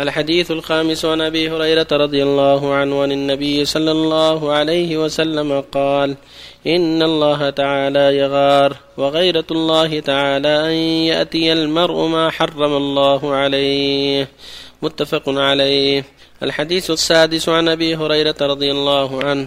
الحديث الخامس عن أبي هريرة رضي الله عنه عن النبي صلى الله عليه وسلم قال: إن الله تعالى يغار، وغيرة الله تعالى أن يأتي المرء ما حرم الله عليه. متفق عليه. الحديث السادس عن أبي هريرة رضي الله عنه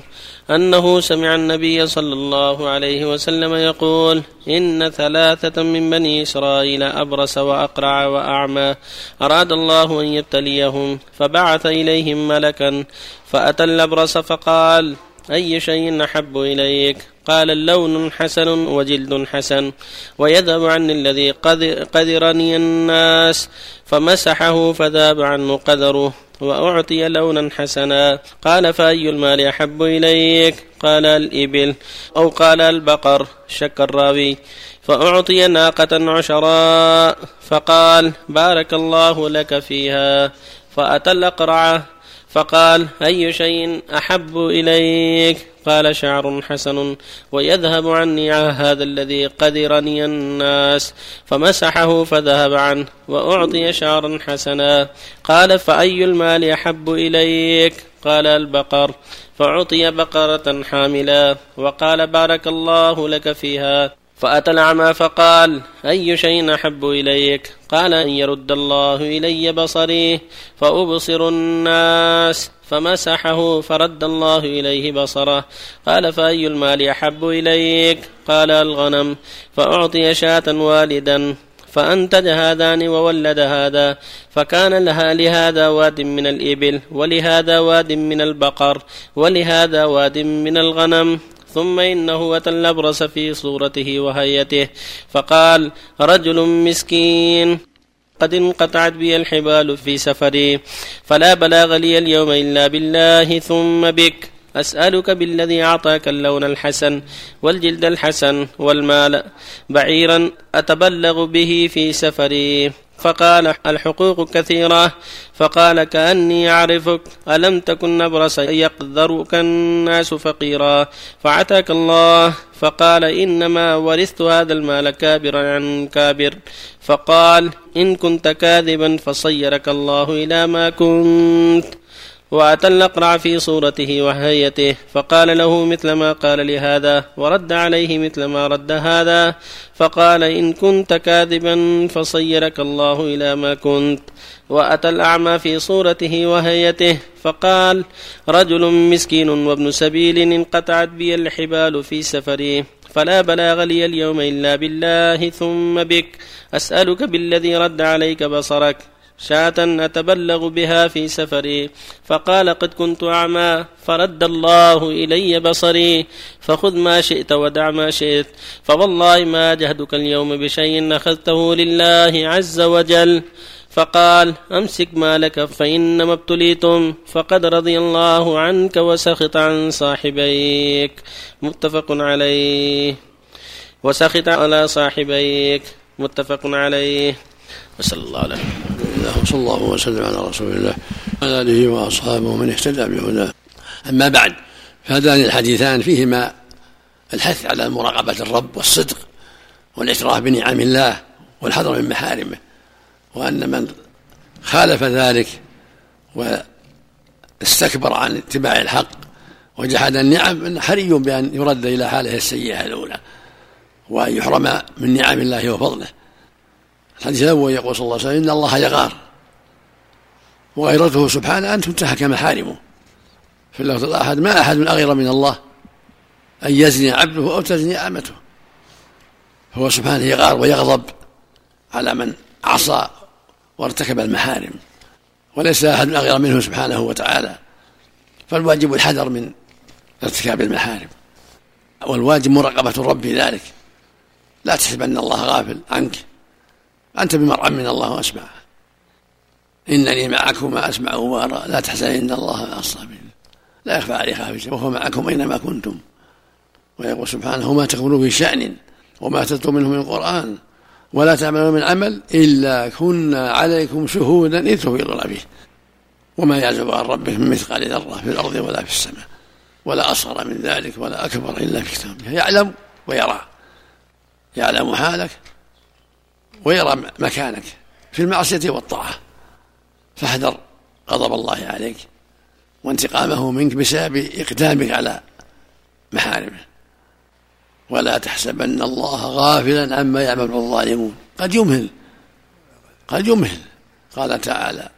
أنه سمع النبي صلى الله عليه وسلم يقول: إن ثلاثة من بني إسرائيل أبرص وأقرع وأعمى، أراد الله أن يبتليهم فبعث إليهم ملكا فأتى الأبرص فقال: أي شيء أحب إليك؟ قال: اللون حسن وجلد حسن، ويذهب عني الذي قدرني الناس. فمسحه فذاب عنه قدره، وأعطي لونا حسنا. قال: فأي المال أحب إليك؟ قال: الإبل، أو قال البقر، شك الراوي. فأعطي ناقة عشراء فقال: بارك الله لك فيها. فأتى الأقرع فقال: أي شيء أحب إليك؟ قال: شعر حسن، ويذهب عني هذا الذي قدرني الناس. فمسحه فذهب عنه، وأعطي شعرا حسنا. قال: فأي المال أحب إليك؟ قال: البقر. فأعطي بقرة حاملا، وقال: بارك الله لك فيها. فأتى الأعمى فقال: أي شيء أحب إليك؟ قال: أن يرد الله إلي بصري فأبصر الناس. فمسحه فرد الله إليه بصره. قال: فأي المال أحب إليك؟ قال: الغنم. فأعطي شاة والدا، فأنتج هذان وولد هذا، فكان لها لهذا واد من الإبل، ولهذا واد من البقر، ولهذا واد من الغنم. ثم إنه أتى الأبرص في صورته وهيئته فقال: رجل مسكين، قد انقطعت بي الحبال في سفري، فلا بلاغ لي اليوم إلا بالله ثم بك. أسألك بالذي أعطاك اللون الحسن والجلد الحسن والمال بعيرا أتبلغ به في سفري. فقال: الحقوق كثيرة. فقال: كأني أعرفك، ألم تكن أبرص يقدرك الناس فقيرا فعتاك الله؟ فقال: إنما ورثت هذا المال كابرا عن كابر. فقال: إن كنت كاذبا فصيرك الله إلى ما كنت. وأتى الأقرع في صورته وهيئته فقال له مثل ما قال لهذا، ورد عليه مثل ما رد هذا. فقال: إن كنت كاذبا فصيرك الله إلى ما كنت. وأتى الأعمى في صورته وهيئته فقال: رجل مسكين وابن سبيل، انقطعت بي الحبال في سفري، فلا بلاغ لي اليوم إلا بالله ثم بك. أسألك بالذي رد عليك بصرك شاة أتبلغ بها في سفري. فقال: قد كنت أعمى فرد الله إلي بصري، فخذ ما شئت ودع ما شئت، فوالله ما جهدك اليوم بشيء أخذته لله عز وجل. فقال: أمسك مالك، فإنما ابتليتم، فقد رضي الله عنك وسخط عن صاحبيك. متفق عليه. وسخط على صاحبيك. متفق عليه. وصلى الله عليه وصلى الله وسلم على رسول الله وعلى آله وأصحابه من اهتدى بهداه. أما بعد، فهذان الحديثان فيهما الحث على مراقبة الرب والصدق والإشراف بنعم الله والحذر من محارمه، وأن من خالف ذلك واستكبر عن اتباع الحق وجحد النعم حري بأن يرد إلى حاله السيئة الأولى وأن يحرم من نعم الله وفضله. الحديث الأول يقول صلى الله عليه وسلم: إن الله يغار، وغيرته سبحانه أن تنتهك محارمه. في اللفظ الآحد: ما أحد أغير من الله أن يزني عبده أو تزني أمته. هو سبحانه يغار ويغضب على من عصى وارتكب المحارم، وليس أحد أغير منه سبحانه وتعالى. فالواجب الحذر من ارتكاب المحارم، والواجب مراقبة الرب ذلك. لا تحسب أن الله غافل عنك، أنت بمرعى من الله وأسمع، إنني معكم أسمع وأرى، لا تحزن إن الله مع الصابرين، لا يخفى عليه خافية، وهو معكم أينما كنتم. ويقول سبحانه: ما تكونوا في شأن وما تتلو منه من قرآن ولا تعملوا من عمل إلا كنا عليكم شهودا إذ تفيضون فيه، وما يعزب عن ربه من مثقال ذرة في الأرض ولا في السماء ولا أصغر من ذلك ولا أكبر إلا في كتابه يعلم ويرى. يعلم حالك ويرى مكانك في المعصية والطاعة، فاحذر غضب الله عليك وانتقامه منك بسبب إقدامك على محارمه. ولا تحسبن الله غافلا عما يعمل الظالمون، قد يمهل. قال تعالى: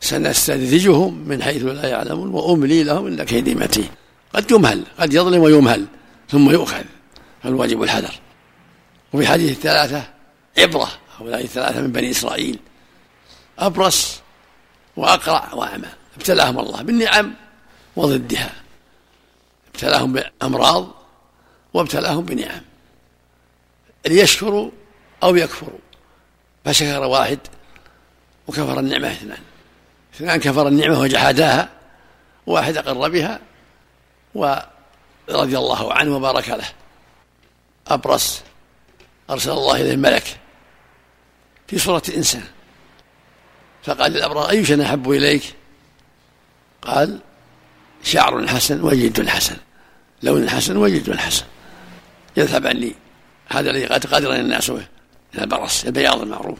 سنستدرجهم من حيث لا يعلمون وأملي لهم إن كيدي متين. قد يمهل، قد يظلم ويمهل ثم يؤخذ، فالواجب الحذر. وفي حديث الثلاثة عبرة، هؤلاء الثلاثة من بني إسرائيل أبرص وأقرع وأعمى، ابتلاهم الله بالنعم وضدها، ابتلاهم بأمراض وابتلاهم بنعم ليشكروا أو يكفروا، فشكر واحد وكفر النعمة، اثنان كفر النعمة وجحداها، واحد أقر بها ورضي الله عنه وبارك له. أبرص أرسل الله إليه الملك في صورة إنسان فقال للأبرص: أي شيء أحب إليك؟ قال: شعر حسن وجد حسن، لون حسن وجد حسن، يذهب عني هذا الذي قد قدر الناس به من البرص البياض المعروف.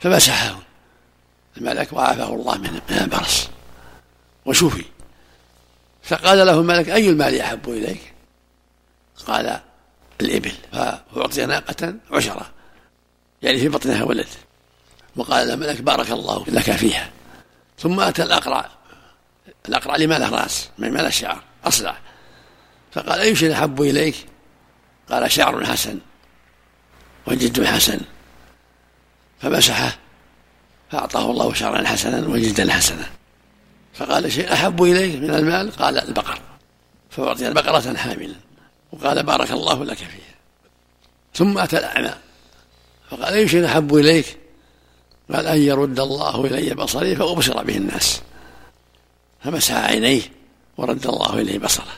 فمسحه الملك وعافاه الله من البرص وشوفي. فقال له الملك: أي المال يحب إليك؟ قال: الإبل. فأعطي ناقة عشرة، يعني في بطنها ولد. وقال له الملك: بارك الله لك فيها. ثم أتى الأقرع لما له رأس ما له شعر أصلع، فقال: أي شيء أحب إليك؟ قال: شعر حسن وجد حسن. فمسحه فأعطاه الله شعرا حسنا وجدا حسنا. فقال: شيء أحب إليه من المال؟ قال: البقر. فأعطي بقرة حاملا وقال: بارك الله لك فيها. ثم أتى الأعمى فقال: أي شيء أحب إليك؟ قال: أن يرد الله إلي بصري فأبصر به الناس. فمسح عينيه ورد الله إليه بصره.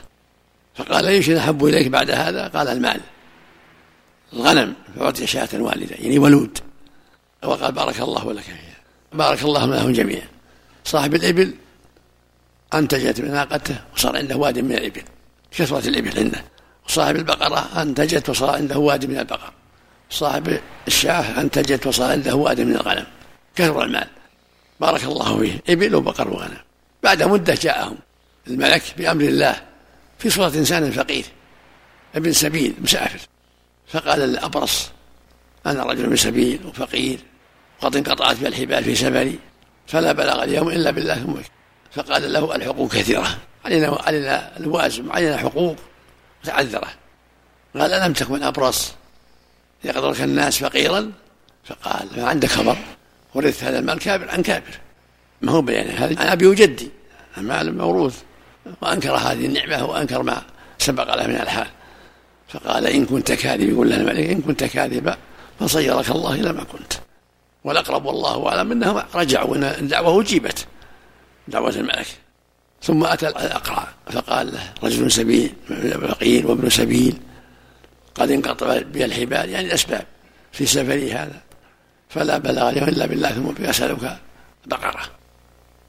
فقال: أي شيء أحب إليك بعد هذا؟ قال: المال. الغنم فأعطي شاة والدة يعني ولود، وقال: بارك الله لك فيها. بارك الله لهم جميعا. صاحب الإبل أنتجت من ناقته وصار عنده واد من الإبل، كثرة الإبل عنده. وصاحب البقرة أنتجت وصار عنده واد من البقر. صاحب الشاة أنتجت وصار عنده واد من الغنم، كثر المال. بارك الله فيه، إبل وبقر وغنم. بعد مدة جاءهم الملك بأمر الله في صورة إنسان فقير ابن سبيل مسافر، فقال للأبرص: أنا رجل من سبيل وفقير وقد انقطعت بي الحبال في سفري فلا بلغ اليوم إلا بالله ثم. فقال له: الحقوق كثيرة علينا الوازم، علينا حقوق. تعذره. قال: ألم تكن أبرص يقدرك الناس فقيرا؟ فقال: ما عندك خبر، ورث هذا المال كابر عن كابر، ما هو يعني هذا عن أبي وجدي، المال موروث. وأنكر هذه النعمة وأنكر ما سبق له من الحال. فقال: إن كنت كاذبا، يقول له الملك: إن كنت كاذبا فصيرك الله إلى ما كنت. والأقرب والله أعلم أنهم رجعوا وأن الدعوة أجيبت، دعوة الملك. ثم أتى الأقرع فقال له: رجل سبيل فقير وابن سبيل قد انقطع بي الحبال، يعني الأسباب في سفري هذا، فلا بلغ اليوم إلا بالله ثم أسألك بقرة.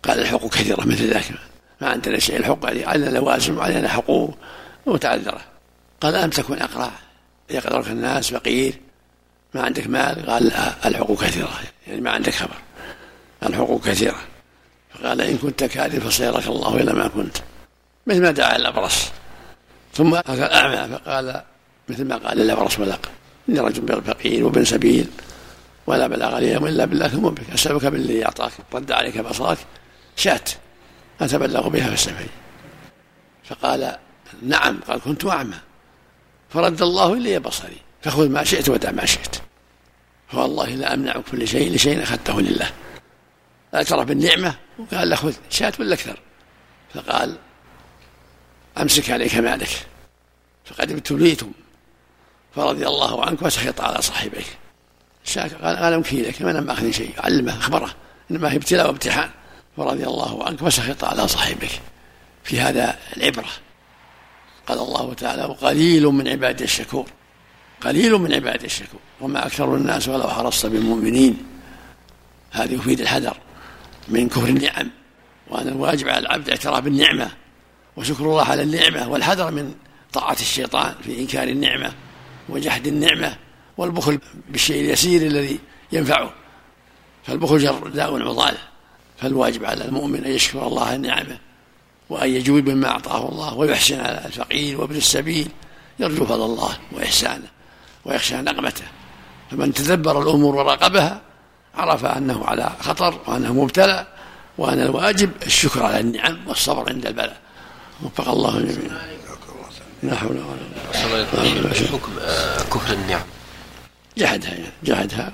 قال: الحقوق كثيرة مثل ذاك، ما عندنا شيء، الحق علينا لوازم، علينا حقوق. وتعذره. قال: ألم تكن أقرع يقدرك الناس فقير ما عندك مال؟ قال: الحقوق كثيرة، يعني ما عندك خبر، الحقوق كثيرة. فقال: إن كنت كاذبا فصيرك الله إلى ما كنت، مثل ما دعا الأبرص. ثم أتى الأعمى فقال مثل ما قال الأبرص والأقرع: إني رجل فقير وابن سبيل ولا بلغ اليوم إلا بالله ثم بك، أسألك بالذي أعطاك رد عليك بصرك شاة أتبلغ بها في السفر. فقال: نعم. قال: كنت أعمى فرد الله إلي بصري، فخذ ما شئت ودع ما شئت، فوالله لا أمنعك كل شيء لشيء أخذته لله. اعترف بالنعمة وقال له: خذ شاة ولا أكثر. فقال: أمسك عليك مالك فقد ابتليتم فرضي الله عنك وسخط على صاحبك. قال: أمكيلك ما أنا ما أخذ شيء، علمه أخبره إنما هي ابتلاء وامتحان، فرضي الله عنك وسخط على صاحبك. في هذا العبرة. قال الله تعالى: وقليل من عبادي الشكور، قليل من عبادي الشكور وما أكثر الناس ولو حرصت بالمؤمنين. هذا يفيد الحذر من كفر النعم، وأن الواجب على العبد اعتراف بالنعمة وشكر الله على النعمة، والحذر من طاعة الشيطان في إنكار النعمة وجحد النعمة، والبخل بالشيء اليسير الذي ينفعه، فالبخل جرداء عضال. فالواجب على المؤمن أن يشكر الله نعمه وأن يجود بما أعطاه الله ويحسن على الفقير وابن السبيل يرجو فضل الله وإحسانه ويخشى نقمته. فمن تدبر الأمور وراقبها عرف أنه على خطر وأنه مبتلى وأن الواجب الشكر على النعم والصبر عند البلاء. وفق الله جميعا. لا حول ولا قوة إلا بالله. حكم كفر النعم جحدها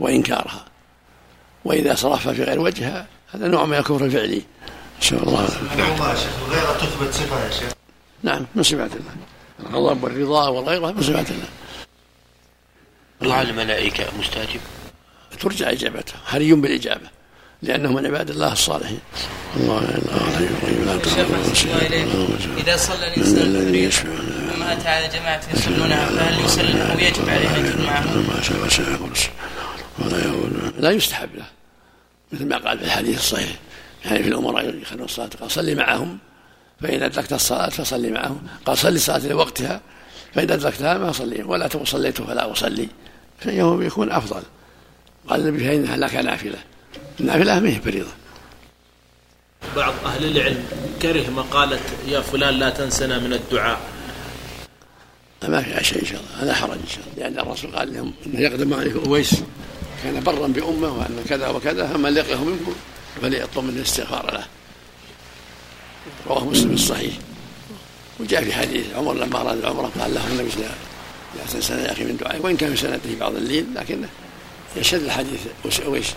وإنكارها، وإذا صرفها في غير وجهها هذا نوع من الكفر الفعلي. إن شاء الله. غير تثبت صفة يا شيخ. نعم من صفات الله. الغضب والرضا والغيرة من صفات الله. دعاء الملائكة مستجاب. ترجع إجابته، حري بالإجابة، لأنه من عباد الله الصالحين. الله لا إذا صلى الإنسان وما أتى على جماعة يصلونها فهل يسلم أو يجب عليه أن معهم؟ لا يستحب له، مثل ما قال في الحديث الصحيح يعني في الأمراء يخلون الصلاة قال صلي معهم فإذا أدركت الصلاة فصلي معهم، قال صلي الصلاة لوقتها فإذا أدركتها ما صلي ولا صليت فلا أصلي، فإنه يكون أفضل. قال النبي فإنها لك نافلة، النافلة ما هي فريضة. بعض أهل العلم كره مقالة يا فلان لا تنسنا من الدعاء. ما في شيء إن شاء الله، أنا حرج إن شاء الله، لأن الرسول قال لهم إنه يقدم عليه أويس كان برا بأمه وأن كذا وكذا فمن لقيه منكم فليطلب منه الاستغفار له. رواه مسلم الصحيح. وجاء في حديث عمر لما أراد العمرة قال له النبي لا تنسنا يا أخي من دعائي، وإن كان في سنته بعض الليل لكنه يشد الحديث أويس